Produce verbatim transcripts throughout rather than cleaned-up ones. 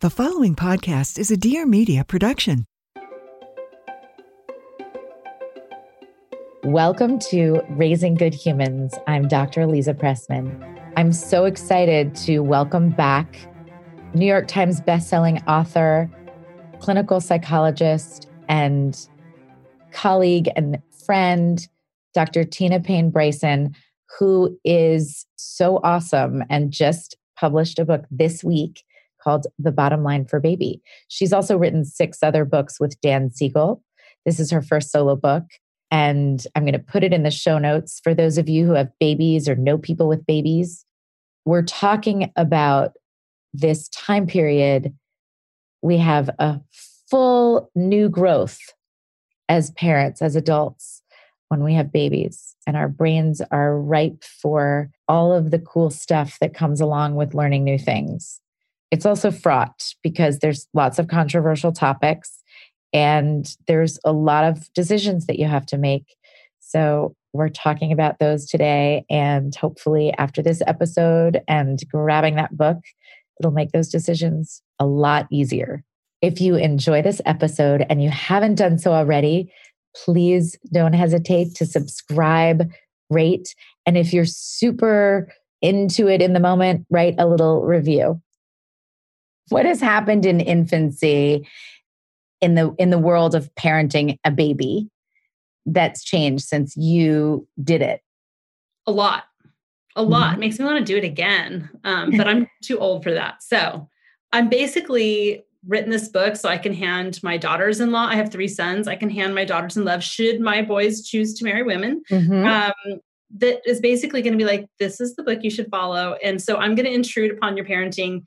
The following podcast is a Dear Media production. Welcome to Raising Good Humans. I'm Doctor Lisa Pressman. I'm so excited to welcome back New York Times bestselling author, clinical psychologist, and colleague and friend, Doctor Tina Payne Bryson, who is so awesome and just published a book this week called The Bottom Line for Baby. She's also written six other books with Dan Siegel. This is her first solo book, and I'm going to put it in the show notes for those of you who have babies or know people with babies. We're talking about this time period. We have a full new growth as parents, as adults, when we have babies, and our brains are ripe for all of the cool stuff that comes along with learning new things. It's also fraught because there's lots of controversial topics and there's a lot of decisions that you have to make. So we're talking about those today, and hopefully after this episode and grabbing that book, it'll make those decisions a lot easier. If you enjoy this episode and you haven't done so already, please don't hesitate to subscribe, rate, and if you're super into it in the moment, write a little review. What has happened in infancy in the in the world of parenting a baby that's changed since you did it? A lot. A lot. Mm-hmm. Makes me want to do it again. Um, but I'm too old for that. So I'm basically written this book so I can hand my daughters-in-law. I have three sons. I can hand my daughters-in-law, should my boys choose to marry women. Mm-hmm. Um, that is basically going to be like, this is the book you should follow. And so I'm going to intrude upon your parenting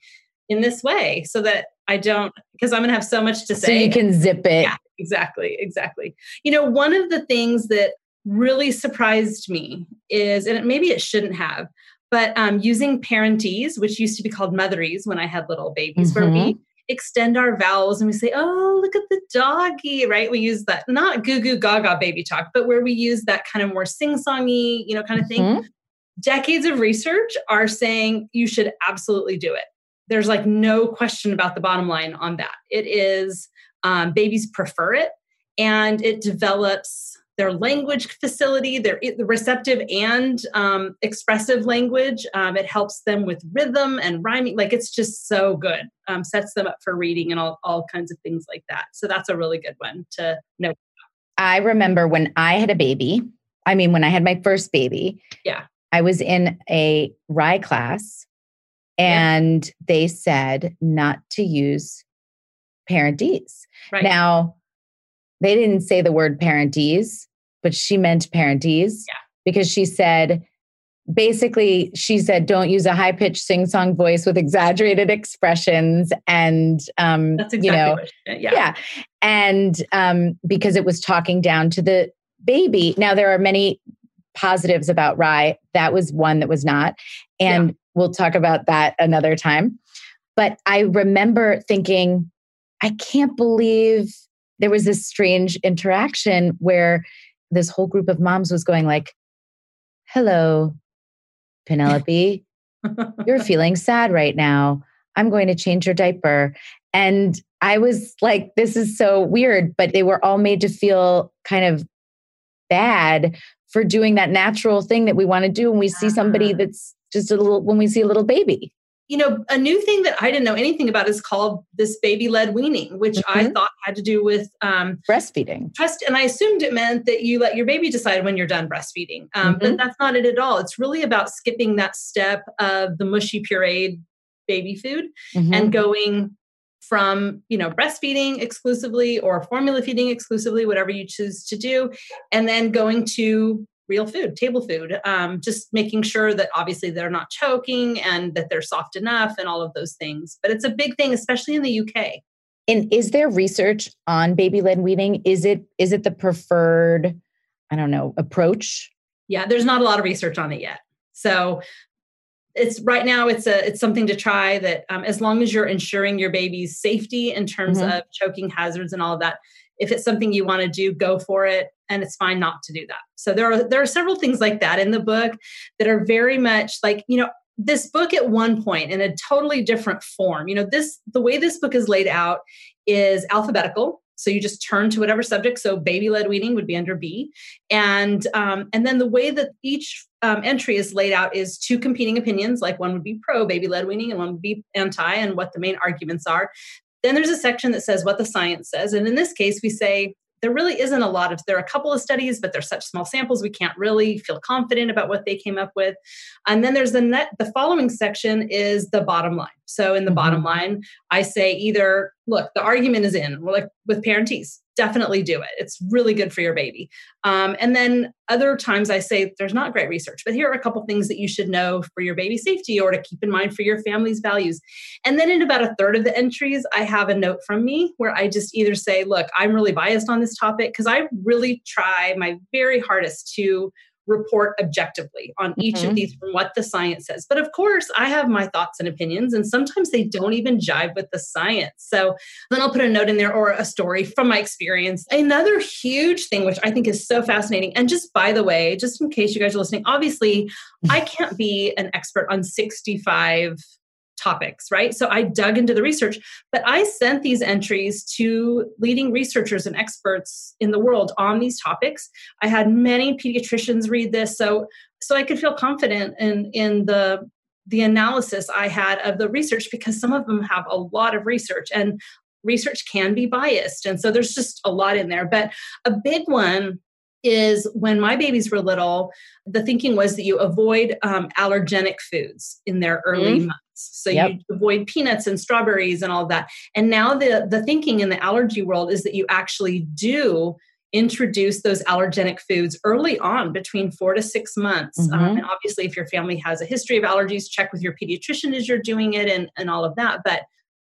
in this way, so that I don't, because I'm going to have so much to say. So you can zip it. Yeah, exactly, exactly. You know, one of the things that really surprised me is, and it, maybe it shouldn't have, but um, using parentees, which used to be called motheries when I had little babies, mm-hmm. where we extend our vowels and we say, oh, look at the doggy, right? We use that, not goo goo gaga baby talk, but where we use that kind of more sing-songy, you know, kind of mm-hmm. thing. Decades of research are saying you should absolutely do it. There's like no question about the bottom line on that. It is, um, babies prefer it, and it develops their language facility, their receptive and um, expressive language. Um, it helps them with rhythm and rhyming. Like, it's just so good. Um, sets them up for reading and all, all kinds of things like that. So that's a really good one to note. I remember when I had a baby, I mean, when I had my first baby, yeah, I was in a R I class. And yeah. They said not to use parentees. Right. Now, they didn't say the word parentees, but she meant parentees yeah. because she said, basically, she said, don't use a high-pitched sing-song voice with exaggerated expressions. And, um, That's exactly you know, what she meant. Yeah. yeah. And um, because it was talking down to the baby. Now, there are many positives about Rye. That was one that was not. And yeah. We'll talk about that another time. But I remember thinking, I can't believe there was this strange interaction where this whole group of moms was going like, hello, Penelope, you're feeling sad right now. I'm going to change your diaper. And I was like, this is so weird, but they were all made to feel kind of bad for doing that natural thing that we want to do when we see somebody that's just a little, when we see a little baby. You know, a new thing that I didn't know anything about is called this baby-led weaning, which mm-hmm. I thought had to do with um, breastfeeding. Breast, and I assumed it meant that you let your baby decide when you're done breastfeeding. Um, mm-hmm. But that's not it at all. It's really about skipping that step of the mushy pureed baby food mm-hmm. and going from, you know, breastfeeding exclusively or formula feeding exclusively, whatever you choose to do, and then going to real food, table food, um, just making sure that obviously they're not choking and that they're soft enough and all of those things. But it's a big thing, especially in the U K. And is there research on baby-led weaning? Is it is it the preferred, I don't know, approach? Yeah, there's not a lot of research on it yet. So it's right now it's a it's something to try that um, as long as you're ensuring your baby's safety in terms mm-hmm. of choking hazards and all of that, if it's something you want to do, go for it. And it's fine not to do that. So there are there are several things like that in the book that are very much like, you know, this book at one point in a totally different form, you know, this, the way this book is laid out is alphabetical. So you just turn to whatever subject. So baby-led weaning would be under B. And, um, and then the way that each um, entry is laid out is two competing opinions. Like one would be pro baby-led weaning and one would be anti, and what the main arguments are. Then there's a section that says what the science says. And in this case, we say, there really isn't a lot of, there are a couple of studies, but they're such small samples. We can't really feel confident about what they came up with. And then there's the net, the following section is the bottom line. So in the mm-hmm. bottom line, I say either, look, the argument is in, like with parentese, definitely do it. It's really good for your baby. Um, and then other times I say, there's not great research, but here are a couple things that you should know for your baby's safety or to keep in mind for your family's values. And then in about a third of the entries, I have a note from me where I just either say, look, I'm really biased on this topic because I really try my very hardest to report objectively on each mm-hmm. of these from what the science says. But of course, I have my thoughts and opinions, and sometimes they don't even jive with the science. So then I'll put a note in there or a story from my experience. Another huge thing, which I think is so fascinating. And just by the way, just in case you guys are listening, obviously, I can't be an expert on sixty-five topics, right? So I dug into the research, but I sent these entries to leading researchers and experts in the world on these topics. I had many pediatricians read this, so so I could feel confident in in the the analysis I had of the research, because some of them have a lot of research and research can be biased. And so there's just a lot in there. But a big one is when my babies were little, the thinking was that you avoid um, allergenic foods in their early mm-hmm. months. So yep. you avoid peanuts and strawberries and all of that. And now the, the thinking in the allergy world is that you actually do introduce those allergenic foods early on, between four to six months. Mm-hmm. Um, and obviously, if your family has a history of allergies, check with your pediatrician as you're doing it and, and all of that. But,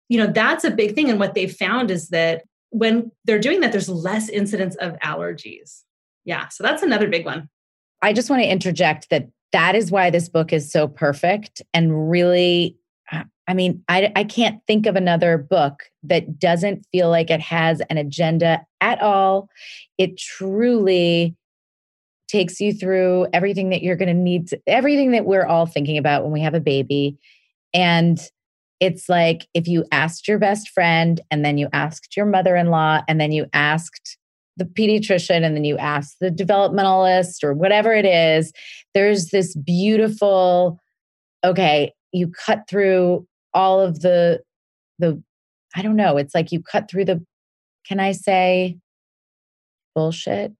you know, that's a big thing. And what they've found is that when they're doing that, there's less incidence of allergies. Yeah. So that's another big one. I just want to interject that that is why this book is so perfect and really... I mean, I, I can't think of another book that doesn't feel like it has an agenda at all. It truly takes you through everything that you're going to need, to, everything that we're all thinking about when we have a baby. And it's like, if you asked your best friend, and then you asked your mother-in-law, and then you asked the pediatrician, and then you asked the developmentalist or whatever it is, there's this beautiful, okay, you cut through all of the, the, I don't know. It's like you cut through the, can I say bullshit?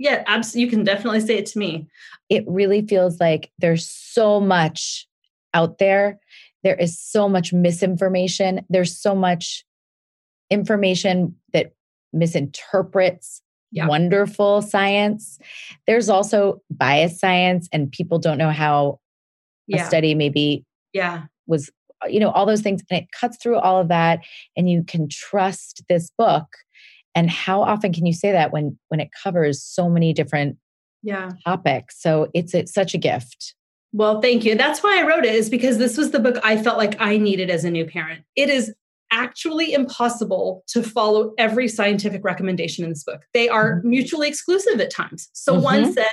Yeah, absolutely. You can definitely say it to me. It really feels like there's so much out there. There is so much misinformation. There's so much information that misinterprets yeah. wonderful science. There's also biased science, and people don't know how yeah. a study maybe Yeah. was, you know, all those things. And it cuts through all of that. And you can trust this book. And how often can you say that when, when it covers so many different yeah. topics? So it's, it's such a gift. Well, thank you. That's why I wrote it, is because this was the book I felt like I needed as a new parent. It is actually impossible to follow every scientific recommendation in this book. They are mm-hmm. mutually exclusive at times. So mm-hmm. one says,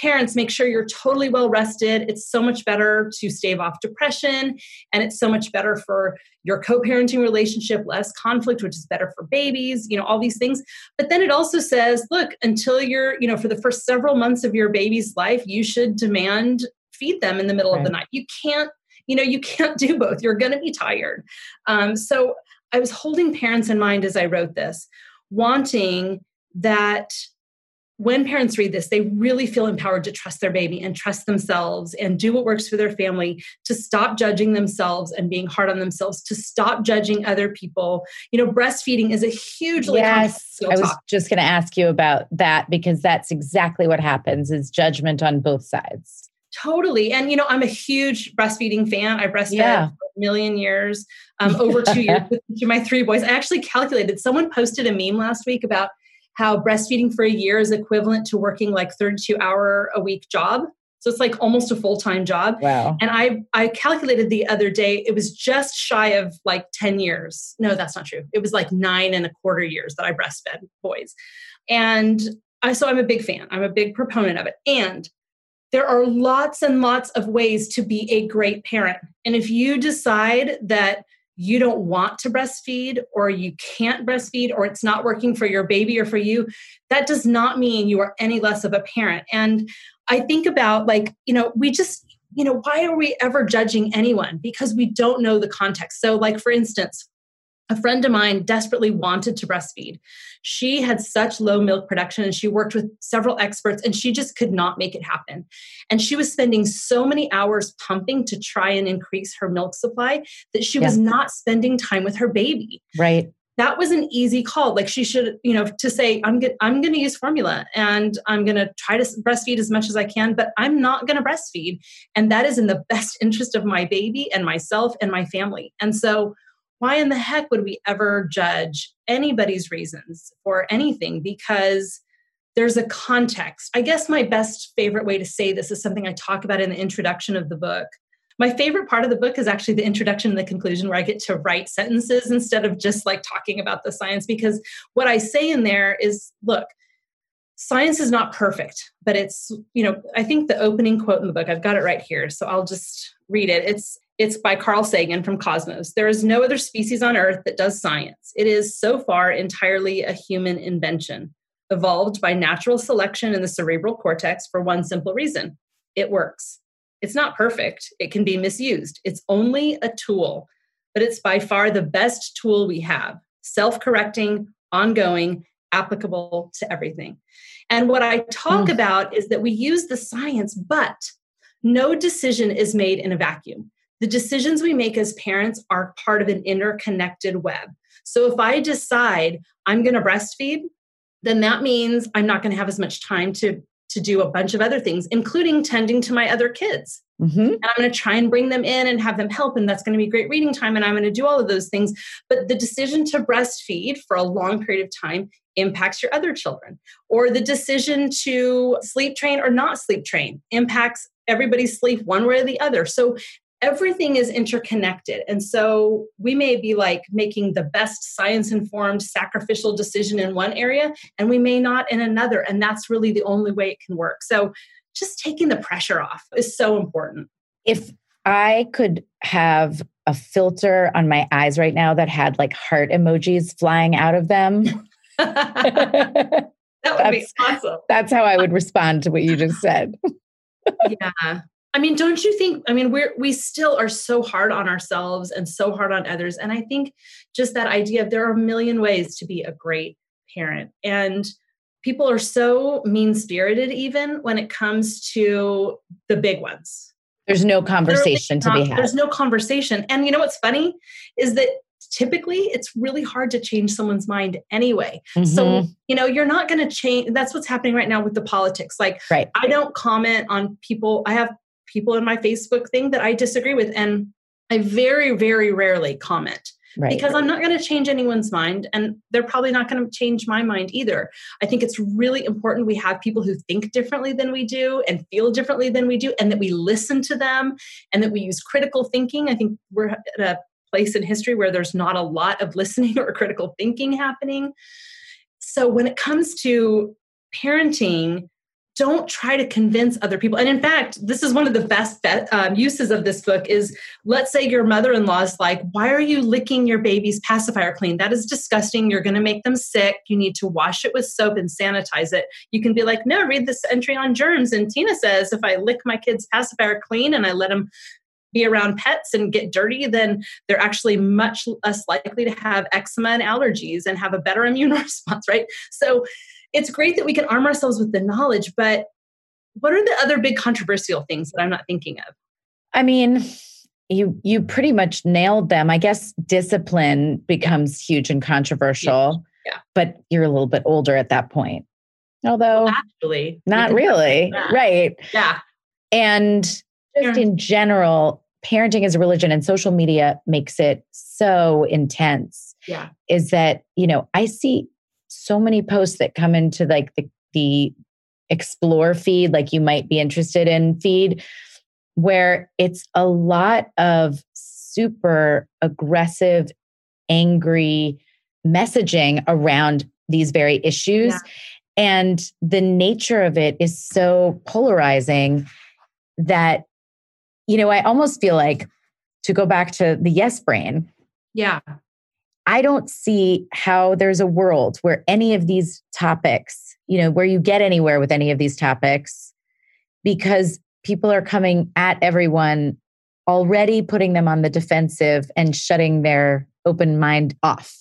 parents, make sure you're totally well rested. It's so much better to stave off depression. And it's so much better for your co-parenting relationship, less conflict, which is better for babies, you know, all these things. But then it also says, look, until you're, you know, for the first several months of your baby's life, you should demand feed them in the middle right. of the night. You can't You know, you can't do both. You're going to be tired. Um, so I was holding parents in mind as I wrote this, wanting that when parents read this, they really feel empowered to trust their baby and trust themselves and do what works for their family, to stop judging themselves and being hard on themselves, to stop judging other people. You know, breastfeeding is a hugely yes, complex topic. I was just going to ask you about that, because that's exactly what happens, is judgment on both sides. Totally. And, you know, I'm a huge breastfeeding fan. I breastfed yeah. for a million years, um, over two years with each of my three boys. I actually calculated, someone posted a meme last week about how breastfeeding for a year is equivalent to working like thirty-two hour a week job. So it's like almost a full-time job. Wow. And I, I calculated the other day, it was just shy of like ten years. No, that's not true. It was like nine and a quarter years that I breastfed boys. And I, so I'm a big fan. I'm a big proponent of it. And there are lots and lots of ways to be a great parent. And if you decide that you don't want to breastfeed, or you can't breastfeed, or it's not working for your baby or for you, that does not mean you are any less of a parent. And I think about, like, you know, we just, you know, why are we ever judging anyone? Because we don't know the context. So, like, for instance, a friend of mine desperately wanted to breastfeed. She had such low milk production, and she worked with several experts, and she just could not make it happen. And she was spending so many hours pumping to try and increase her milk supply that she yeah. was not spending time with her baby. Right. That was an easy call. Like, she should, you know, to say, I'm going I'm going to use formula, and I'm going to try to breastfeed as much as I can, but I'm not going to breastfeed. And that is in the best interest of my baby and myself and my family. And so, why in the heck would we ever judge anybody's reasons for anything? Because there's a context. I guess my best favorite way to say this is something I talk about in the introduction of the book. My favorite part of the book is actually the introduction and the conclusion, where I get to write sentences instead of just like talking about the science, because what I say in there is, look, science is not perfect, but it's, you know, I think the opening quote in the book, I've got it right here, so I'll just read it. It's It's by Carl Sagan from Cosmos. There is no other species on Earth that does science. It is so far entirely a human invention, evolved by natural selection in the cerebral cortex for one simple reason. It works. It's not perfect. It can be misused. It's only a tool, but it's by far the best tool we have. Self-correcting, ongoing, applicable to everything. And what I talk mm. about is that we use the science, but no decision is made in a vacuum. The decisions we make as parents are part of an interconnected web. So if I decide I'm going to breastfeed, then that means I'm not going to have as much time to, to do a bunch of other things, including tending to my other kids. Mm-hmm. And I'm going to try and bring them in and have them help. And that's going to be great reading time. And I'm going to do all of those things. But the decision to breastfeed for a long period of time impacts your other children. Or the decision to sleep train or not sleep train impacts everybody's sleep one way or the other. So everything is interconnected. And so we may be like making the best science-informed sacrificial decision in one area, and we may not in another. And that's really the only way it can work. So just taking the pressure off is so important. If I could have a filter on my eyes right now that had like heart emojis flying out of them. That would that's, be awesome. That's how I would respond to what you just said. Yeah. I mean, don't you think, I mean, we're, we still are so hard on ourselves and so hard on others. And I think just that idea of there are a million ways to be a great parent, and people are so mean-spirited even when it comes to the big ones. There's no conversation to be had. There's no conversation. And you know, what's funny is that typically it's really hard to change someone's mind anyway. Mm-hmm. So, you know, you're not going to change. That's what's happening right now with the politics. Like, right. I don't comment on people. I have people in my Facebook thing that I disagree with, and I very, very rarely comment right. because I'm not going to change anyone's mind, and they're probably not going to change my mind either. I think it's really important we have people who think differently than we do and feel differently than we do, and that we listen to them, and that we use critical thinking. I think we're at a place in history where there's not a lot of listening or critical thinking happening. So when it comes to parenting, don't try to convince other people. And in fact, this is one of the best um, uses of this book is, let's say your mother-in-law is like, why are you licking your baby's pacifier clean? That is disgusting. You're going to make them sick. You need to wash it with soap and sanitize it. You can be like, no, read this entry on germs. And Tina says, if I lick my kid's pacifier clean and I let them be around pets and get dirty, then they're actually much less likely to have eczema and allergies and have a better immune response, right? So it's great that we can arm ourselves with the knowledge, but what are the other big controversial things that I'm not thinking of? I mean, you you pretty much nailed them. I guess discipline becomes huge and controversial, yeah. Yeah. But you're a little bit older at that point. Although, well, actually, not really, right. Yeah. And just yeah. in general, parenting is a religion, and social media makes it so intense. Yeah. Is that, you know, I see so many posts that come into like the, the explore feed, like you might be interested in feed, where it's a lot of super aggressive, angry messaging around these very issues. Yeah. And the nature of it is so polarizing that, you know, I almost feel like, to go back to the yes brain. Yeah. I don't see how there's a world where any of these topics, you know, where you get anywhere with any of these topics, because people are coming at everyone already, putting them on the defensive and shutting their open mind off.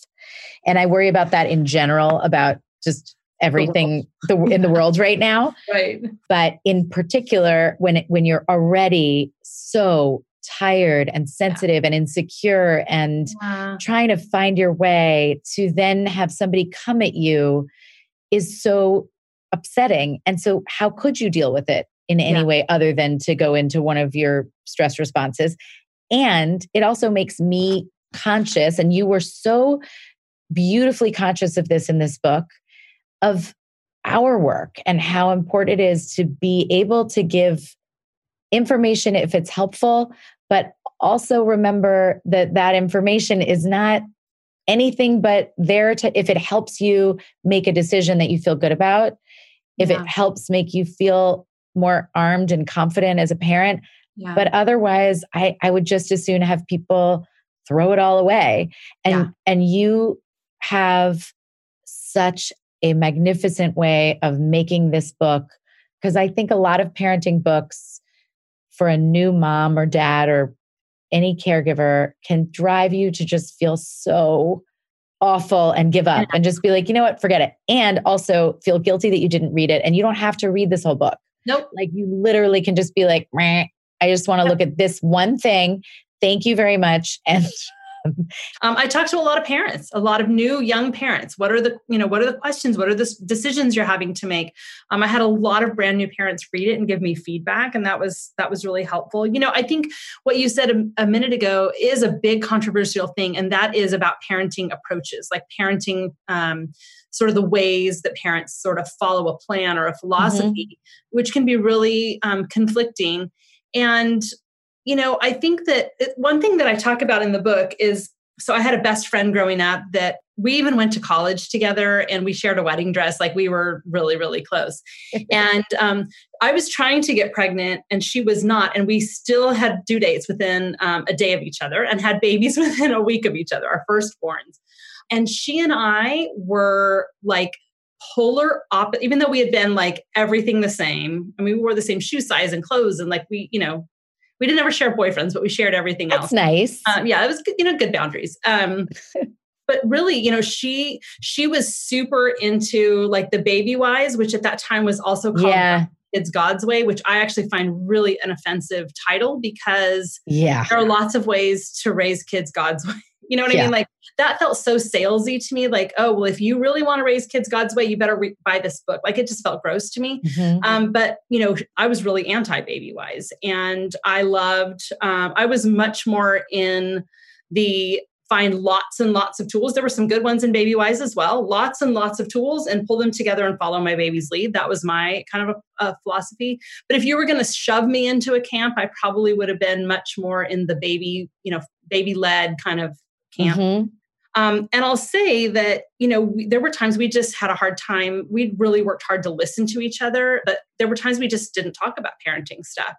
And I worry about that in general, about just everything the the, in the world right now. Right. But in particular, when it, when you're already so tired and sensitive yeah. and insecure and wow. trying to find your way, to then have somebody come at you is so upsetting. And so how could you deal with it in any yeah. way other than to go into one of your stress responses? And it also makes me conscious, and you were so beautifully conscious of this in this book, of our work and how important it is to be able to give information if it's helpful, but also remember that that information is not anything but there to, if it helps you make a decision that you feel good about, if yeah. it helps make you feel more armed and confident as a parent. Yeah. But otherwise, I, I would just as soon have people throw it all away. And, yeah. and you have such a magnificent way of making this book, because I think a lot of parenting books for a new mom or dad or any caregiver can drive you to just feel so awful and give up and just be like, you know what, forget it. And also feel guilty that you didn't read it. And you don't have to read this whole book. Nope. Like you literally can just be like, meh, I just want to yep. look at this one thing. Thank you very much. And um, I talk to a lot of parents, a lot of new young parents. What are the, you know, what are the questions? What are the decisions you're having to make? Um, I had a lot of brand new parents read it and give me feedback. And that was, that was really helpful. You know, I think what you said a, a minute ago is a big controversial thing. And that is about parenting approaches, like parenting, um, sort of the ways that parents sort of follow a plan or a philosophy, mm-hmm. which can be really um, conflicting. And, you know, I think that it, one thing that I talk about in the book is, so I had a best friend growing up that we even went to college together and we shared a wedding dress. Like we were really, really close. And um, I was trying to get pregnant and she was not. And we still had due dates within um, a day of each other and had babies within a week of each other, our firstborns. And she and I were like polar opposite, even though we had been like everything the same. I mean, we wore the same shoe size and clothes, and like we, you know, we didn't ever share boyfriends, but we shared everything else. That's nice. Um, yeah, it was, you know, good boundaries. Um, but really, you know, she she was super into like the Babywise, which at that time was also called yeah. Kids God's Way, which I actually find really an offensive title, because yeah. there are lots of ways to raise kids God's way. You know what yeah. I mean? Like that felt so salesy to me. Like, oh, well, if you really want to raise kids God's way, you better re- buy this book. Like it just felt gross to me. Mm-hmm. Um, but you know, I was really anti Babywise, and I loved, um, I was much more in the find lots and lots of tools. There were some good ones in Babywise as well. Lots and lots of tools, and pull them together and follow my baby's lead. That was my kind of a, a philosophy. But if you were going to shove me into a camp, I probably would have been much more in the baby, you know, baby led kind of camp. Mm-hmm. Um, and I'll say that, you know, we, there were times we just had a hard time. We'd really worked hard to listen to each other, but there were times we just didn't talk about parenting stuff.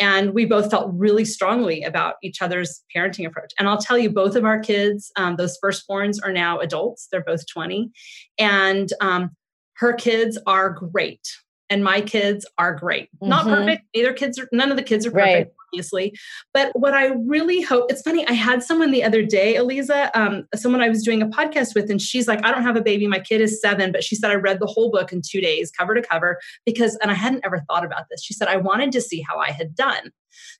And we both felt really strongly about each other's parenting approach. And I'll tell you, both of our kids, um, those firstborns, are now adults. They're both twenty. And um, her kids are great. And my kids are great. Mm-hmm. Not perfect. Neither kids are, none of the kids are perfect, right. obviously. But what I really hope, it's funny, I had someone the other day, Aliza, um, someone I was doing a podcast with, and she's like, I don't have a baby. My kid is seven, but she said, I read the whole book in two days, cover to cover, because, and I hadn't ever thought about this. She said, I wanted to see how I had done.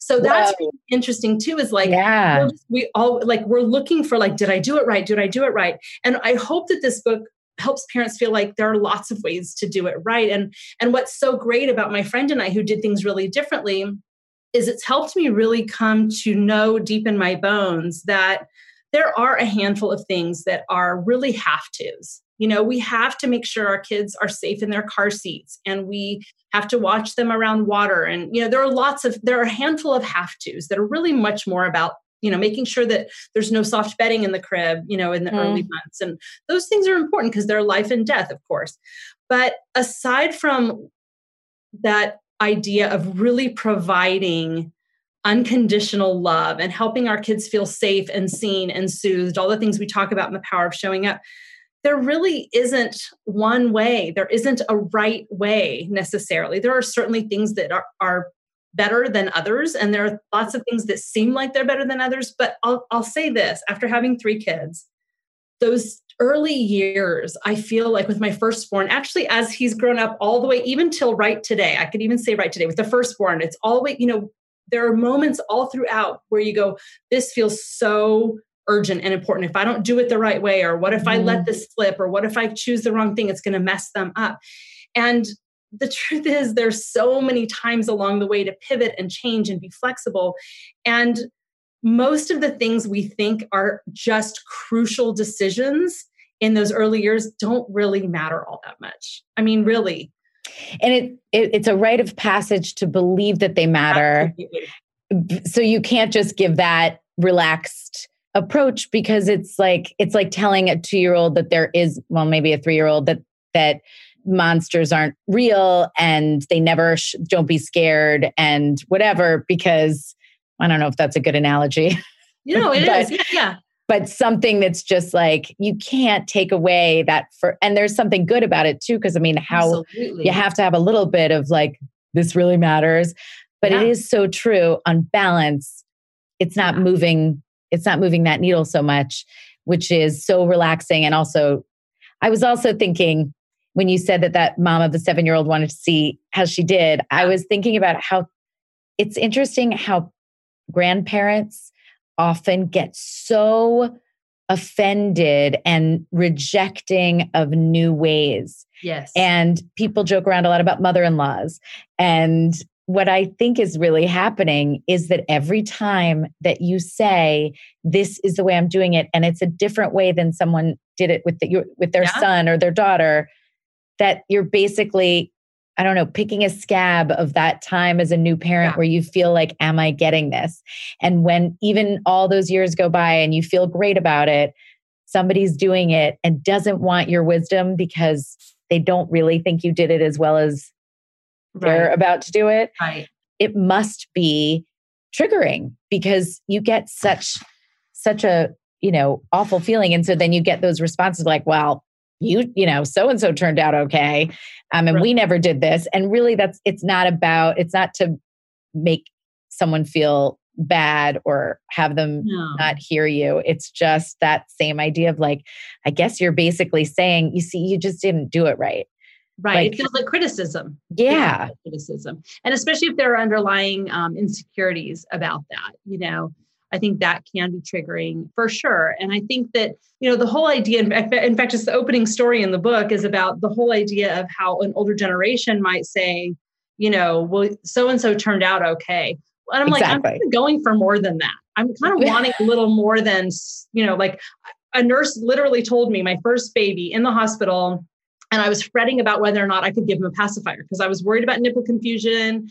So that's really interesting too, is like, yeah. we're just, we all like, we're looking for like, did I do it right? Did I do it right? And I hope that this book helps parents feel like there are lots of ways to do it right. And, and what's so great about my friend and I, who did things really differently, is it's helped me really come to know deep in my bones that there are a handful of things that are really have to's. You know, we have to make sure our kids are safe in their car seats, and we have to watch them around water. And, you know, there are lots of, there are a handful of have to's that are really much more about, you know, making sure that there's no soft bedding in the crib, you know, in the mm. early months. And those things are important because they're life and death, of course. But aside from that idea of really providing unconditional love and helping our kids feel safe and seen and soothed, all the things we talk about in The Power of Showing Up, there really isn't one way. There isn't a right way necessarily. There are certainly things that are, are better than others, and there are lots of things that seem like they're better than others. But I'll, I'll say this, after having three kids, those early years, I feel like with my firstborn, actually, as he's grown up all the way, even till right today, I could even say right today, with the firstborn, it's always, you know, there are moments all throughout where you go, this feels so urgent and important. If I don't do it the right way, or what if mm. I let this slip, or what if I choose the wrong thing, it's going to mess them up. And the truth is, there's so many times along the way to pivot and change and be flexible. And most of the things we think are just crucial decisions in those early years don't really matter all that much. I mean, really. And it, it it's a rite of passage to believe that they matter. Absolutely. So you can't just give that relaxed approach, because it's like, it's like telling a two-year-old that there is, well, maybe a three-year-old that, that monsters aren't real and they never sh- don't be scared and whatever, because I don't know if that's a good analogy. No, it but, is. Yeah. But something that's just like, you can't take away that for, and there's something good about it too. Cause I mean, how Absolutely. You have to have a little bit of like, this really matters, but yeah. It is so true on balance. It's not yeah. moving. It's not moving that needle so much, which is so relaxing. And also, I was also thinking when you said that that mom of the seven-year-old wanted to see how she did, I was thinking about how it's interesting how grandparents often get so offended and rejecting of new ways. Yes. And people joke around a lot about mother-in-laws. And what I think is really happening is that every time that you say, this is the way I'm doing it, and it's a different way than someone did it with the, with their yeah. son or their daughter, that you're basically, I don't know, picking a scab of that time as a new parent yeah. where you feel like, am I getting this? And when even all those years go by and you feel great about it, somebody's doing it and doesn't want your wisdom because they don't really think you did it as well as right. they're about to do it. Right. It must be triggering, because you get such, such a, you know, awful feeling. And so then you get those responses like, well, you, you know, so-and-so turned out okay. Um, and right. we never did this. And really that's, it's not about, it's not to make someone feel bad or have them no. not hear you. It's just that same idea of like, I guess you're basically saying, you see, you just didn't do it right. Right. Like, it feels like criticism. Yeah. Like criticism. And especially if there are underlying um, insecurities about that, you know, I think that can be triggering for sure. And I think that, you know, the whole idea, in fact, just the opening story in the book is about the whole idea of how an older generation might say, you know, well, so-and-so turned out okay. And I'm exactly. like, I'm kind of going for more than that. I'm kind of wanting a little more than, you know, like a nurse literally told me, my first baby in the hospital, and I was fretting about whether or not I could give him a pacifier because I was worried about nipple confusion.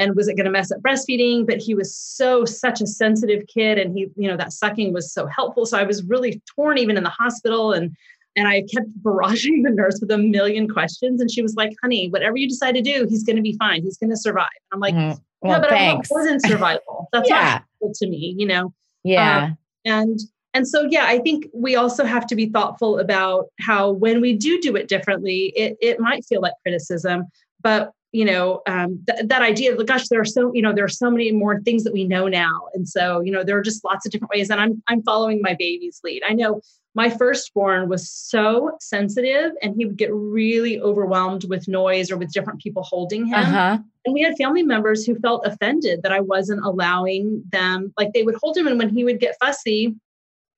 And was it going to mess up breastfeeding? But he was so, such a sensitive kid. And he, you know, that sucking was so helpful. So I was really torn even in the hospital. And, and I kept barraging the nurse with a million questions. And she was like, honey, whatever you decide to do, he's going to be fine. He's going to survive. I'm like, mm-hmm. well, yeah, but thanks. I wasn't survival. That's yeah. not to me, you know? Yeah. Um, and, and so, yeah, I think we also have to be thoughtful about how, when we do do it differently, it, it might feel like criticism, but you know, um, th- that idea of, gosh, there are so, you know, there are so many more things that we know now. And so, you know, there are just lots of different ways, and I'm, I'm following my baby's lead. I know my firstborn was so sensitive, and he would get really overwhelmed with noise or with different people holding him. Uh-huh. And we had family members who felt offended that I wasn't allowing them, like they would hold him. And when he would get fussy,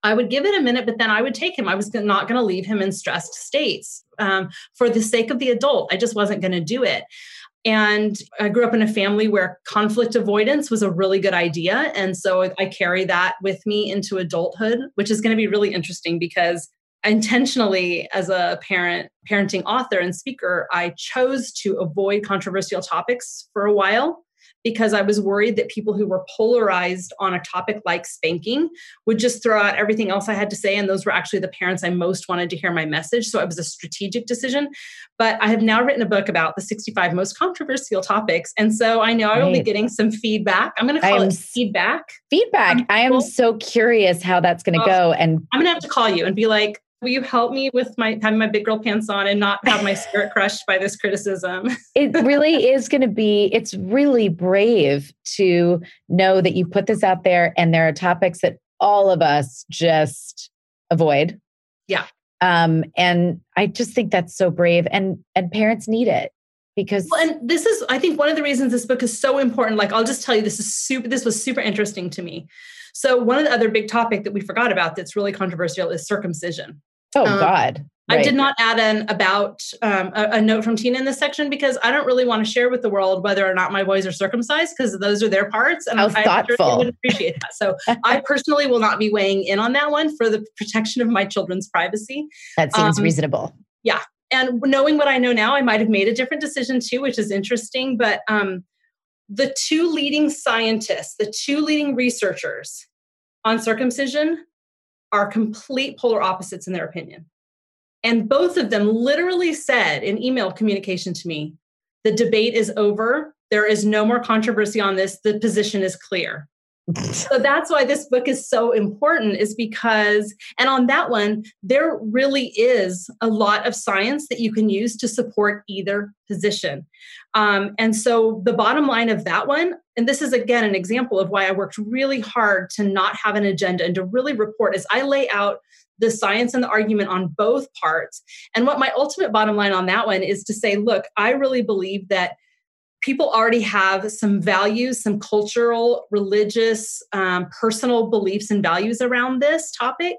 I would give it a minute, but then I would take him. I was not going to leave him in stressed states um, for the sake of the adult. I just wasn't going to do it. And I grew up in a family where conflict avoidance was a really good idea. And so I carry that with me into adulthood, which is going to be really interesting because intentionally, as a parent, parenting author and speaker, I chose to avoid controversial topics for a while because I was worried that people who were polarized on a topic like spanking would just throw out everything else I had to say. And those were actually the parents I most wanted to hear my message. So it was a strategic decision. But I have now written a book about the sixty-five most controversial topics. And so I know I will right. be getting some feedback. I'm going to call it feedback. Feedback. Um, I am so curious how that's going to uh, go. And I'm going to have to call you and be like, will you help me with my having my big girl pants on and not have my spirit crushed by this criticism? It really is going to be, it's really brave to know that you put this out there and there are topics that all of us just avoid. Yeah. Um, and I just think that's so brave and, and parents need it. Because well, and this is, I think one of the reasons this book is so important. Like, I'll just tell you, this is super, this was super interesting to me. So one of the other big topic that we forgot about that's really controversial is circumcision. Oh um, God. Right. I did not add an about um, a, a note from Tina in this section because I don't really want to share with the world whether or not my boys are circumcised because those are their parts. And How I, thoughtful. I would appreciate that. So I personally will not be weighing in on that one for the protection of my children's privacy. That seems um, reasonable. Yeah. And knowing what I know now, I might have made a different decision too, which is interesting. But um, the two leading scientists, the two leading researchers on circumcision are complete polar opposites in their opinion. And both of them literally said in email communication to me, the debate is over. There is no more controversy on this. The position is clear. So that's why this book is so important is because, and on that one, there really is a lot of science that you can use to support either position. Um, and so the bottom line of that one, and this is again, an example of why I worked really hard to not have an agenda and to really report is I lay out the science and the argument on both parts. And what my ultimate bottom line on that one is to say, look, I really believe that people already have some values, some cultural, religious, um, personal beliefs and values around this topic.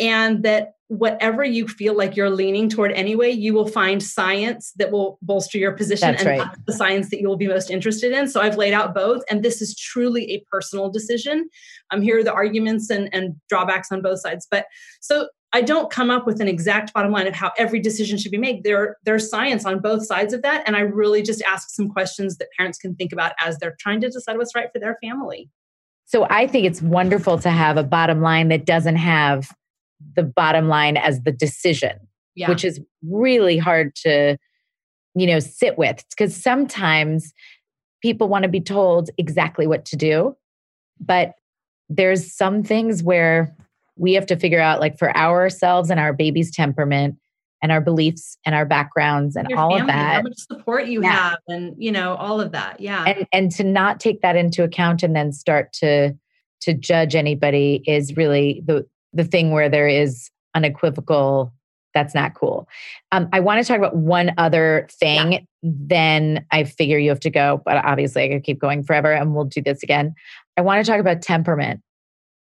And that whatever you feel like you're leaning toward anyway, you will find science that will bolster your position. That's and right. That's the science that you will be most interested in. So I've laid out both. And this is truly a personal decision. Um, here are the arguments and, and drawbacks on both sides. But so I don't come up with an exact bottom line of how every decision should be made. There, there's science on both sides of that. And I really just ask some questions that parents can think about as they're trying to decide what's right for their family. So I think it's wonderful to have a bottom line that doesn't have the bottom line as the decision, yeah. which is really hard to, you know, sit with. Because sometimes people want to be told exactly what to do, but there's some things where we have to figure out, like, for ourselves and our baby's temperament and our beliefs and our backgrounds and your all family, of that. How much support you yeah. have and, you know, all of that. Yeah. And and to not take that into account and then start to to judge anybody is really the, the thing where there is unequivocal, that's not cool. Um, I want to talk about one other thing. Yeah. Then I figure you have to go, but obviously I could keep going forever and we'll do this again. I want to talk about temperament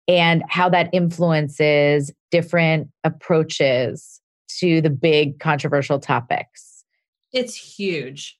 and how that influences different approaches to the big controversial topics. It's huge.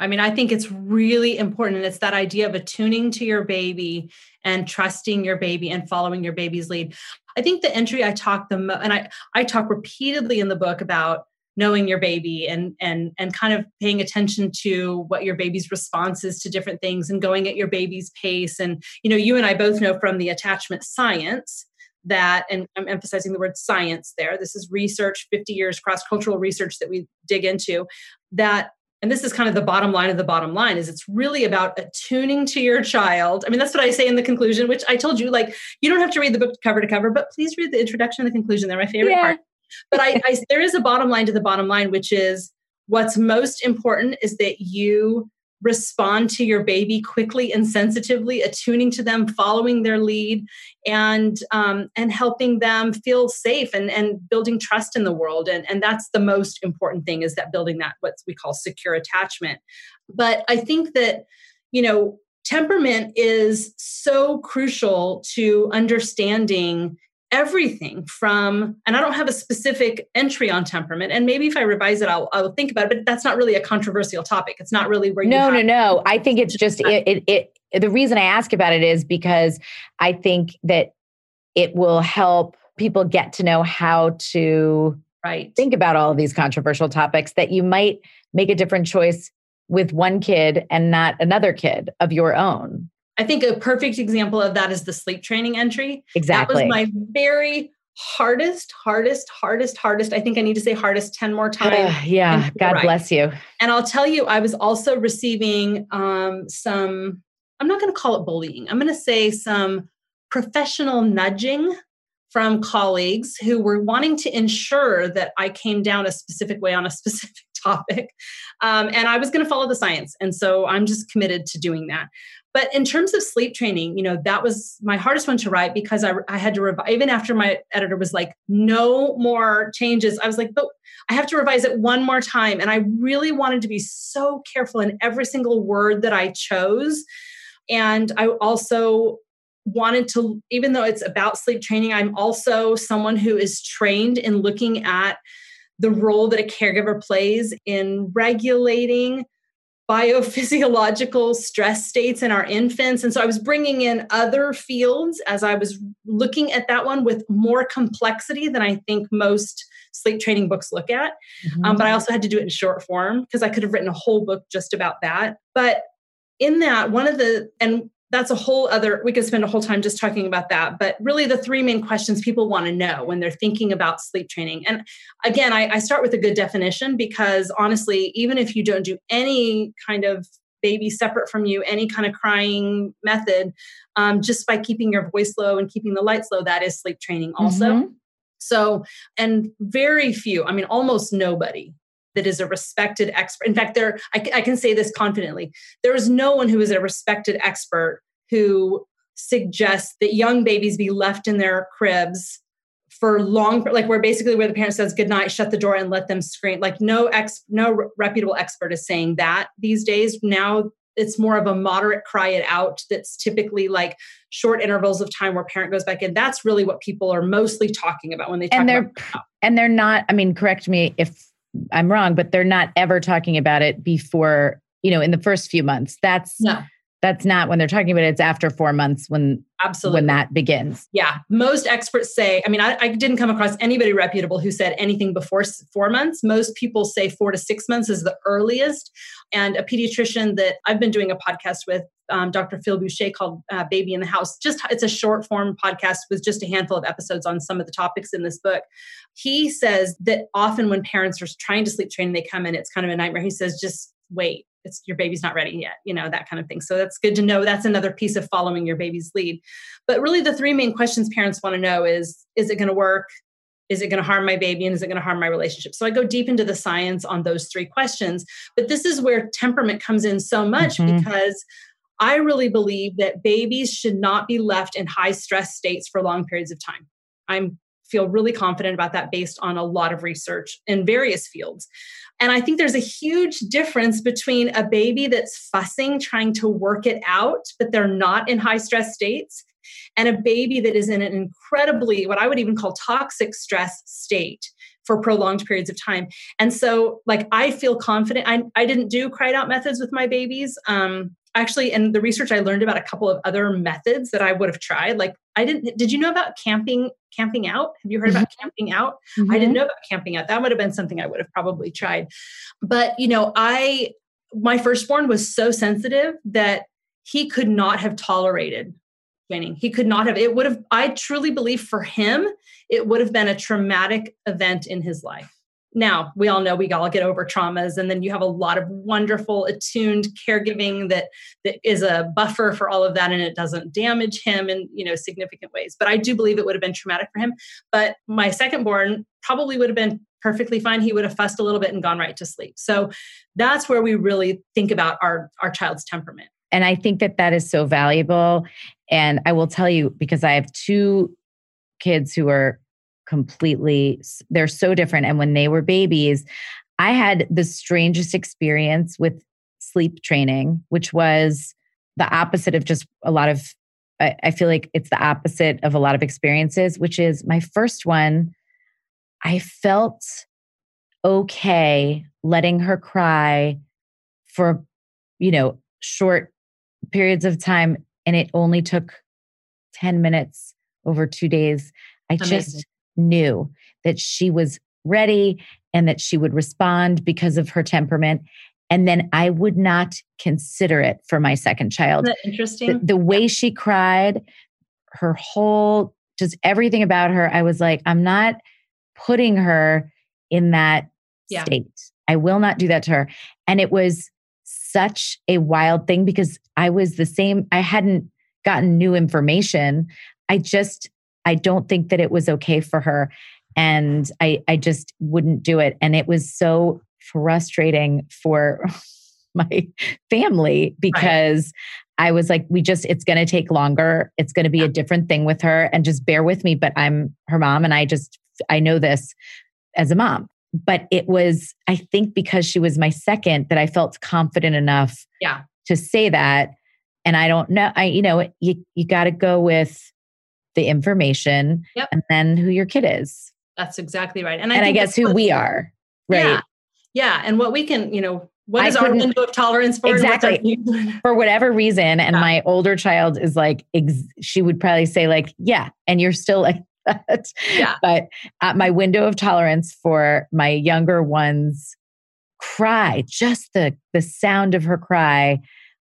I mean, I think it's really important. And it's that idea of attuning to your baby and trusting your baby and following your baby's lead. I think the entry I talk the mo- and I, I talk repeatedly in the book about knowing your baby and, and, and kind of paying attention to what your baby's response is to different things and going at your baby's pace. And, you know, you and I both know from the attachment science that, and I'm emphasizing the word science there, this is research, fifty years, cross-cultural research that we dig into that. And this is kind of the bottom line of the bottom line is it's really about attuning to your child. I mean, that's what I say in the conclusion, which I told you, like, you don't have to read the book cover to cover, but please read the introduction and the conclusion. They're my favorite yeah. part. But I, I, there is a bottom line to the bottom line, which is what's most important is that you respond to your baby quickly and sensitively, attuning to them, following their lead, and um, and helping them feel safe and, and building trust in the world. And, and that's the most important thing is that building that what we call secure attachment. But I think that, you know, temperament is so crucial to understanding everything from, and I don't have a specific entry on temperament, and maybe if I revise it, I'll, I'll think about it, but that's not really a controversial topic. It's not really where you No, no, no. I think it's just, it, it, it, the reason I ask about it is because I think that it will help people get to know how to right. think about all of these controversial topics, that you might make a different choice with one kid and not another kid of your own. I think a perfect example of that is the sleep training entry. Exactly. That was my very hardest, hardest, hardest, hardest. I think I need to say hardest ten more times. Uh, yeah. God right. bless you. And I'll tell you, I was also receiving um, some, I'm not going to call it bullying. I'm going to say some professional nudging from colleagues who were wanting to ensure that I came down a specific way on a specific topic. Um, and I was going to follow the science. And so I'm just committed to doing that. But in terms of sleep training, you know, that was my hardest one to write because I, I had to revise, even after my editor was like, no more changes. I was like, but I have to revise it one more time. And I really wanted to be so careful in every single word that I chose. And I also wanted to, even though it's about sleep training, I'm also someone who is trained in looking at the role that a caregiver plays in regulating biophysiological stress states in our infants. And so I was bringing in other fields as I was looking at that one with more complexity than I think most sleep training books look at. Mm-hmm. Um, but I also had to do it in short form because I could have written a whole book just about that. But in that, one of the, and that's a whole other, we could spend a whole time just talking about that. But really the three main questions people want to know when they're thinking about sleep training. And again, I, I start with a good definition because honestly, even if you don't do any kind of baby separate from you, any kind of crying method, um, just by keeping your voice low and keeping the lights low, that is sleep training also. Mm-hmm. So, and very few, I mean, almost nobody that is a respected expert. In fact, there, I, I can say this confidently. There is no one who is a respected expert who suggests that young babies be left in their cribs for long, like where basically where the parent says goodnight, shut the door and let them scream. Like no ex, no reputable expert is saying that these days. Now it's more of a moderate cry it out. That's typically like short intervals of time where parent goes back in. That's really what people are mostly talking about when they talk and they're, about. And they're not, I mean, correct me if I'm wrong, but they're not ever talking about it before, you know, in the first few months. That's no. that's not when they're talking about it. It's after four months when, Absolutely. when that begins. Yeah. Most experts say, I mean, I, I didn't come across anybody reputable who said anything before four months. Most people say four to six months is the earliest. And a pediatrician that I've been doing a podcast with, um, Doctor Phil Boucher, called uh, Baby in the House. Just, it's a short form podcast with just a handful of episodes on some of the topics in this book. He says that often when parents are trying to sleep train, they come in, it's kind of a nightmare. He says, just wait, it's your baby's not ready yet, you know, that kind of thing. So that's good to know. That's another piece of following your baby's lead. But really the three main questions parents want to know is, is it going to work? Is it going to harm my baby? And is it going to harm my relationship? So I go deep into the science on those three questions, but this is where temperament comes in so much mm-hmm. because I really believe that babies should not be left in high stress states for long periods of time. I'm feel really confident about that based on a lot of research in various fields. And I think there's a huge difference between a baby that's fussing, trying to work it out, but they're not in high stress states, and a baby that is in an incredibly, what I would even call toxic stress state for prolonged periods of time. And so like, I feel confident. I, I didn't do cried out methods with my babies. Um, Actually, in the research, I learned about a couple of other methods that I would have tried. Like I didn't, did you know about camping, camping out? Have you heard about mm-hmm. camping out? Mm-hmm. I didn't know about camping out. That would have been something I would have probably tried. But, you know, I, my firstborn was so sensitive that he could not have tolerated training. He could not have, it would have, I truly believe for him, it would have been a traumatic event in his life. Now, we all know we all get over traumas, and then you have a lot of wonderful, attuned caregiving that, that is a buffer for all of that, and it doesn't damage him in, you know, significant ways. But I do believe it would have been traumatic for him. But my second born probably would have been perfectly fine. He would have fussed a little bit and gone right to sleep. So that's where we really think about our, our child's temperament. And I think that that is so valuable. And I will tell you, because I have two kids who are completely, they're so different. And when they were babies, I had the strangest experience with sleep training, which was the opposite of just a lot of I, I feel like it's the opposite of a lot of experiences, which is my first one, I felt okay letting her cry for, you know, short periods of time. And it only took ten minutes over two days. I Amazing. Just knew that she was ready and that she would respond because of her temperament. And then I would not consider it for my second child. Isn't that interesting? The, the way she cried, her whole, just everything about her, I was like, I'm not putting her in that yeah. state. I will not do that to her. And it was such a wild thing because I was the same. I hadn't gotten new information. I just, I don't think that it was okay for her. And I, I just wouldn't do it. And it was so frustrating for my family because right. I was like, we just, it's going to take longer. It's going to be yeah. a different thing with her and just bear with me. But I'm her mom. And I just, I know this as a mom. But it was, I think because she was my second that I felt confident enough yeah. to say that. And I don't know, I, you know, you, you got to go with the information yep. and then who your kid is. That's exactly right. And I, and I guess who we are, right? Yeah. Yeah. And what we can, you know, what is our window of tolerance for? Exactly. For whatever reason. And yeah. my older child is like, ex- she would probably say like, yeah. And you're still like that. Yeah. But uh, my window of tolerance for my younger one's cry, just the, the sound of her cry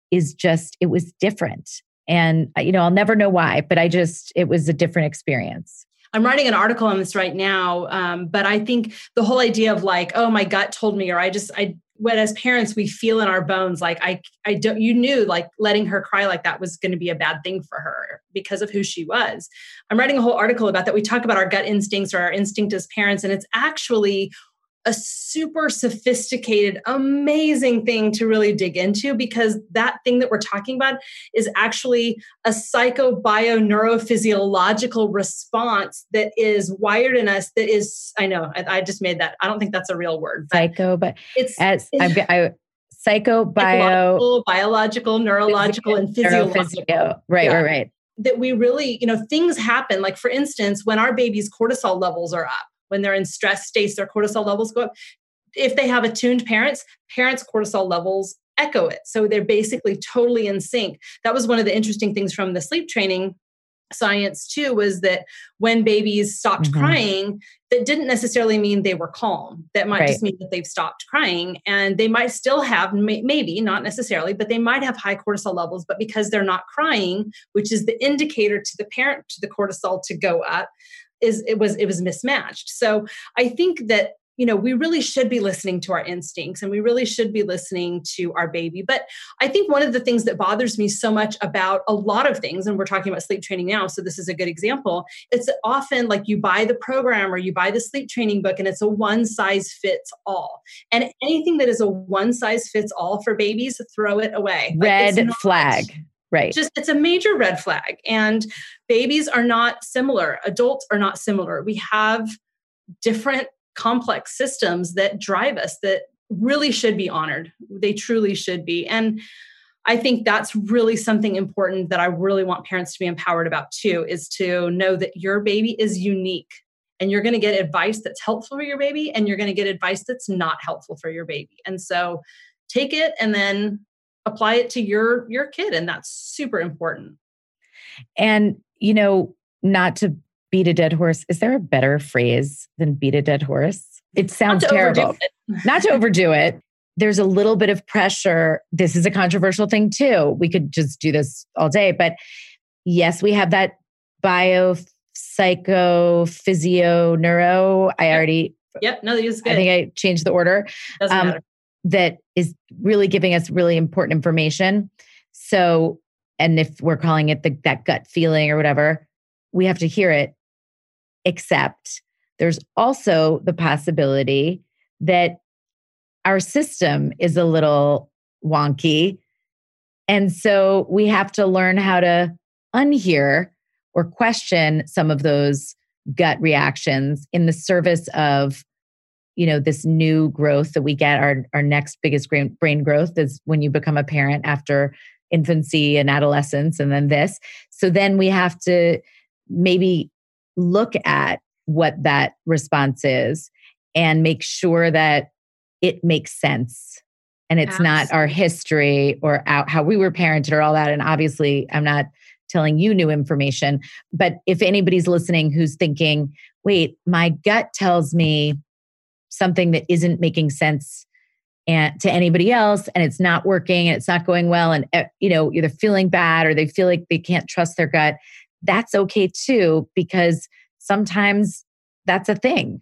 is just, it was different. And, you know, I'll never know why, but I just, it was a different experience. I'm writing an article on this right now. Um, but I think the whole idea of like, oh, my gut told me, or I just, I, when as parents, we feel in our bones, like I, I don't, you knew like letting her cry like that was going to be a bad thing for her because of who she was. I'm writing a whole article about that. We talk about our gut instincts or our instinct as parents, and it's actually a super sophisticated, amazing thing to really dig into because that thing that we're talking about is actually a psychobio-neurophysiological response that is wired in us that is, I know, I, I just made that. I don't think that's a real word. But Psycho, but it's... As, I've got, I, psychobio... Biological, neurological, physio, and physiological. Neurophysio. Right, yeah. right, right. That we really, you know, things happen. Like for instance, when our baby's cortisol levels are up, when they're in stress states, their cortisol levels go up. If they have attuned parents, parents' cortisol levels echo it. So they're basically totally in sync. That was one of the interesting things from the sleep training science too, was that when babies stopped mm-hmm. crying, that didn't necessarily mean they were calm. That might right. just mean that they've stopped crying, and they might still have, maybe not necessarily, but they might have high cortisol levels, but because they're not crying, which is the indicator to the parent, to the cortisol to go up, is it was, it was mismatched. So I think that, you know, we really should be listening to our instincts and we really should be listening to our baby. But I think one of the things that bothers me so much about a lot of things, and we're talking about sleep training now, so this is a good example. It's often like you buy the program or you buy the sleep training book and it's a one size fits all. And anything that is a one size fits all for babies, throw it away. Red like not- flag. Right. Just, it's a major red flag. And babies are not similar. Adults are not similar. We have different complex systems that drive us that really should be honored. They truly should be. And I think that's really something important that I really want parents to be empowered about too, is to know that your baby is unique and you're going to get advice that's helpful for your baby and you're going to get advice that's not helpful for your baby. And so take it and then apply it to your, your kid. And that's super important. And, you know, not to beat a dead horse. Is there a better phrase than beat a dead horse? It sounds terrible. Not to overdo it. There's a little bit of pressure. This is a controversial thing too. We could just do this all day, but yes, we have that bio, psycho, physio, neuro. I yep. already, yep. No, that is good. I think I changed the order. Doesn't um, matter. That is really giving us really important information. So, and if we're calling it the, that gut feeling or whatever, we have to hear it, except there's also the possibility that our system is a little wonky. And so we have to learn how to unhear or question some of those gut reactions in the service of, you know, this new growth that we get, our, our next biggest brain growth is when you become a parent after infancy and adolescence and then this. So then we have to maybe look at what that response is and make sure that it makes sense. And it's Absolutely. Not our history or how we were parented or all that. And obviously, I'm not telling you new information. But if anybody's listening who's thinking, wait, my gut tells me something that isn't making sense and to anybody else, and it's not working and it's not going well, and you know, either feeling bad or they feel like they can't trust their gut, that's okay too, because sometimes that's a thing.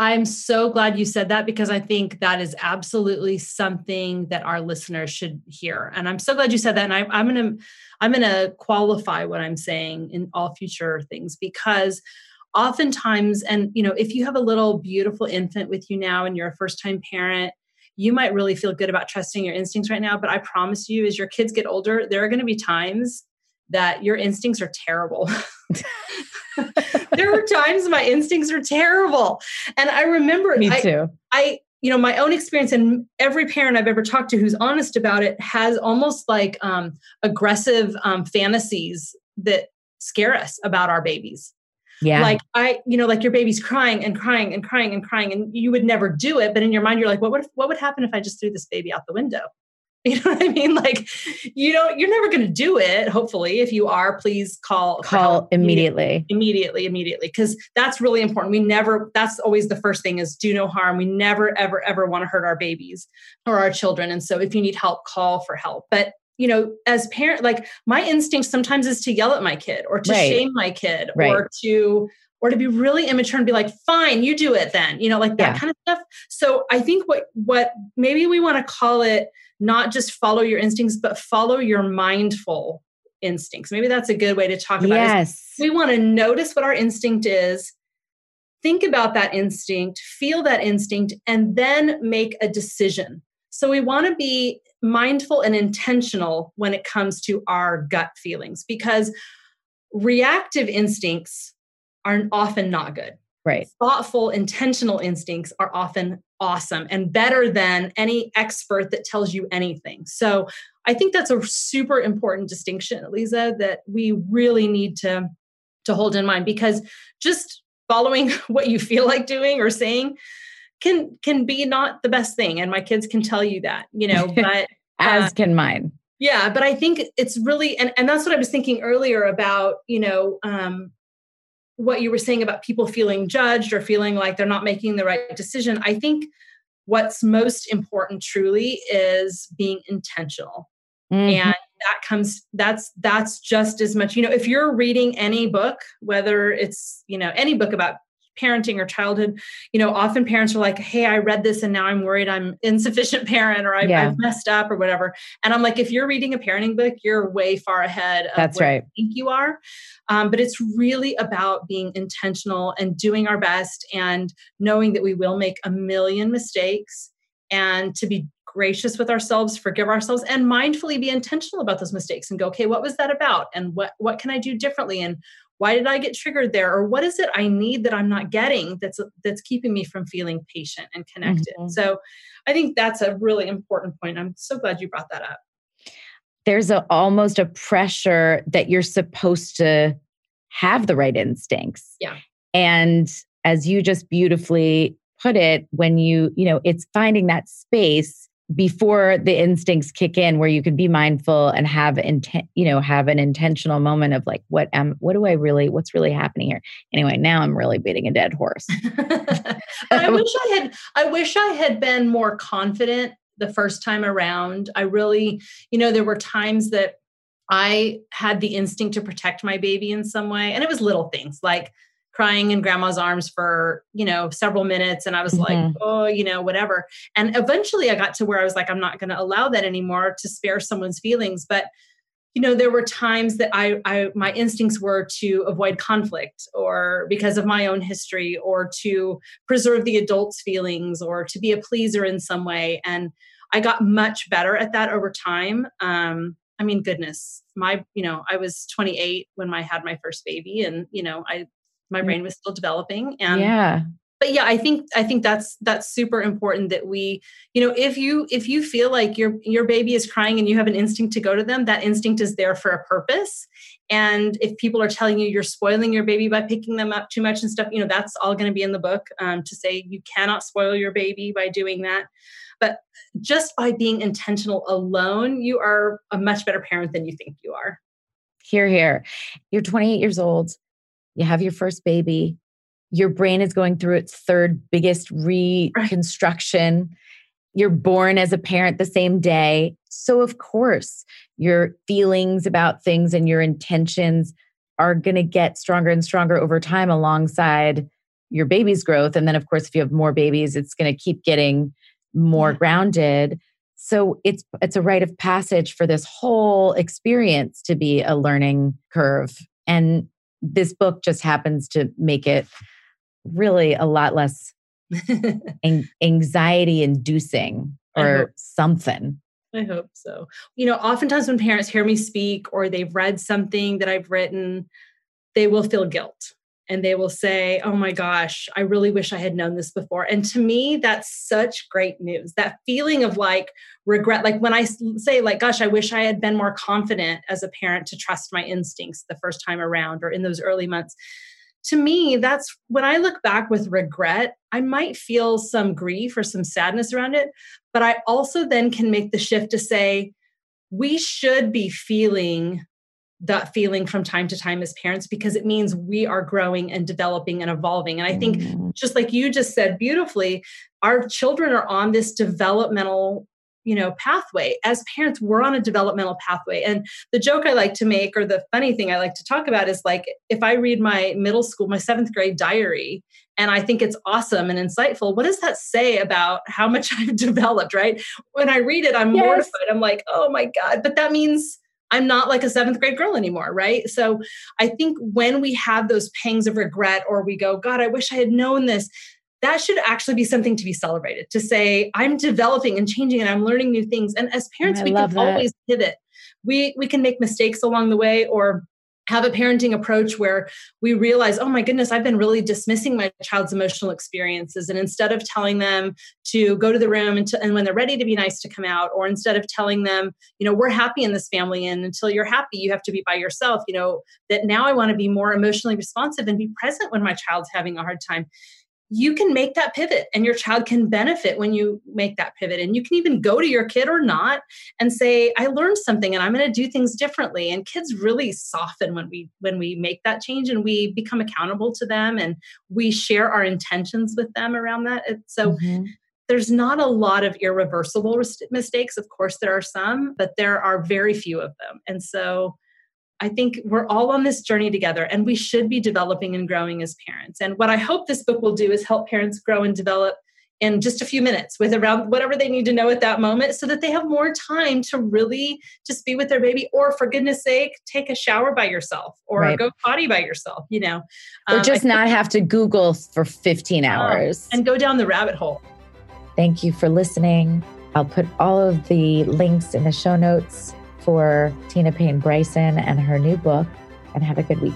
I'm so glad you said that, because I think that is absolutely something that our listeners should hear. And I'm so glad you said that. And I, I'm going to, I'm going to qualify what I'm saying in all future things, because oftentimes, and you know, if you have a little beautiful infant with you now and you're a first-time parent, you might really feel good about trusting your instincts right now. But I promise you, as your kids get older, there are going to be times that your instincts are terrible. There were times my instincts were terrible. And I remember, Me too. I, I, you know, my own experience, and every parent I've ever talked to who's honest about it has almost like um, aggressive um, fantasies that scare us about our babies. Yeah. Like I, you know, like your baby's crying and crying and crying and crying, and you would never do it. But in your mind, you're like, what would, what would happen if I just threw this baby out the window? You know what I mean? Like, you don't, you're never going to do it. Hopefully, if you are, please call, call immediately, immediately, immediately. Cause that's really important. We never, that's always the first thing is do no harm. We never, ever, ever want to hurt our babies or our children. And so if you need help, call for help. But you know, as parent, like my instinct sometimes is to yell at my kid or to right. shame my kid right. or to, or to be really immature and be like, fine, you do it then, you know, like that yeah. kind of stuff. So I think what, what maybe we want to call it, not just follow your instincts, but follow your mindful instincts. Maybe that's a good way to talk about yes. it. We want to notice what our instinct is, think about that instinct, feel that instinct, and then make a decision. So we want to be mindful and intentional when it comes to our gut feelings, because reactive instincts are often not good. Right. Thoughtful, intentional instincts are often awesome and better than any expert that tells you anything. So I think that's a super important distinction, Lisa, that we really need to, to hold in mind, because just following what you feel like doing or saying can, can be not the best thing. And my kids can tell you that, you know, but as uh, can mine. Yeah. But I think it's really, and, and that's what I was thinking earlier about, you know, um, what you were saying about people feeling judged or feeling like they're not making the right decision. I think what's most important truly is being intentional. Mm-hmm. And that comes, that's, that's just as much, you know, if you're reading any book, whether it's, you know, any book about parenting or childhood, you know, often parents are like, hey, I read this and now I'm worried I'm insufficient parent or I, yeah. I've messed up or whatever. And I'm like, if you're reading a parenting book, you're way far ahead of That's what right. I think you are. Um, but it's really about being intentional and doing our best and knowing that we will make a million mistakes, and to be gracious with ourselves, forgive ourselves, and mindfully be intentional about those mistakes and go, okay, what was that about? And what, what can I do differently? And why did I get triggered there? Or what is it I need that I'm not getting that's that's keeping me from feeling patient and connected? Mm-hmm. So I think that's a really important point. I'm so glad you brought that up. There's a, almost a pressure that you're supposed to have the right instincts. Yeah. And as you just beautifully put it, when you, you know, it's finding that space before the instincts kick in, where you can be mindful and have intent, you know, have an intentional moment of like, what am, what do I really, what's really happening here? Anyway, now I'm really beating a dead horse. But I wish I had, I wish I had been more confident the first time around. I really, you know, there were times that I had the instinct to protect my baby in some way, and it was little things like crying in grandma's arms for, you know, several minutes. And I was mm-hmm. like, oh, you know, whatever. And eventually I got to where I was like, I'm not going to allow that anymore, to spare someone's feelings. But, you know, there were times that I, I, my instincts were to avoid conflict, or because of my own history, or to preserve the adult's feelings, or to be a pleaser in some way. And I got much better at that over time. Um, I mean, goodness, my, you know, I was twenty-eight when I had my first baby, and, you know, I, my brain was still developing. And, yeah. But yeah, I think, I think that's, that's super important that we, you know, if you, if you feel like your, your baby is crying and you have an instinct to go to them, that instinct is there for a purpose. And if people are telling you you're spoiling your baby by picking them up too much and stuff, you know, that's all going to be in the book um, to say you cannot spoil your baby by doing that. But just by being intentional alone, you are a much better parent than you think you are. Hear, hear. You're twenty-eight years old. You have your first baby. Your brain is going through its third biggest reconstruction. You're born as a parent the same day. So of course, your feelings about things and your intentions are going to get stronger and stronger over time alongside your baby's growth. And then of course, if you have more babies, it's going to keep getting more yeah. grounded. So it's it's a rite of passage for this whole experience to be a learning curve. And this book just happens to make it really a lot less an- anxiety inducing or something. I hope so. You know, oftentimes when parents hear me speak or they've read something that I've written, they will feel guilt and they will say, oh my gosh, I really wish I had known this before. And to me, that's such great news. That feeling of like regret, like when I say like, gosh, I wish I had been more confident as a parent to trust my instincts the first time around or in those early months. To me, that's when I look back with regret, I might feel some grief or some sadness around it, but I also then can make the shift to say, we should be feeling that feeling from time to time as parents, because it means we are growing and developing and evolving. And I think mm-hmm. just like you just said beautifully, our children are on this developmental you know, pathway. As parents, we're on a developmental pathway. And the joke I like to make, or the funny thing I like to talk about is like, if I read my middle school, my seventh grade diary, and I think it's awesome and insightful, what does that say about how much I've developed, right? When I read it, I'm yes. mortified. I'm like, oh my God, but that means I'm not like a seventh grade girl anymore, right? So I think when we have those pangs of regret, or we go, God, I wish I had known this, that should actually be something to be celebrated, to say, I'm developing and changing and I'm learning new things. And as parents, I we can that. always pivot. We we can make mistakes along the way, or have a parenting approach where we realize, oh my goodness, I've been really dismissing my child's emotional experiences. And instead of telling them to go to the room and, to, and when they're ready to be nice to come out, or instead of telling them, you know, we're happy in this family and until you're happy, you have to be by yourself, you know, that now I want to be more emotionally responsive and be present when my child's having a hard time. You can make that pivot, and your child can benefit when you make that pivot. And you can even go to your kid or not and say, I learned something and I'm going to do things differently. And kids really soften when we, when we make that change, and we become accountable to them and we share our intentions with them around that. So mm-hmm. there's not a lot of irreversible mistakes. Of course there are some, but there are very few of them. And so I think we're all on this journey together, and we should be developing and growing as parents. And what I hope this book will do is help parents grow and develop in just a few minutes with around whatever they need to know at that moment, so that they have more time to really just be with their baby, or for goodness sake, take a shower by yourself, or right. go potty by yourself, you know, um, or just I not think- have to Google for fifteen hours um, and go down the rabbit hole. Thank you for listening. I'll put all of the links in the show notes for Tina Payne Bryson and her new book, and have a good week.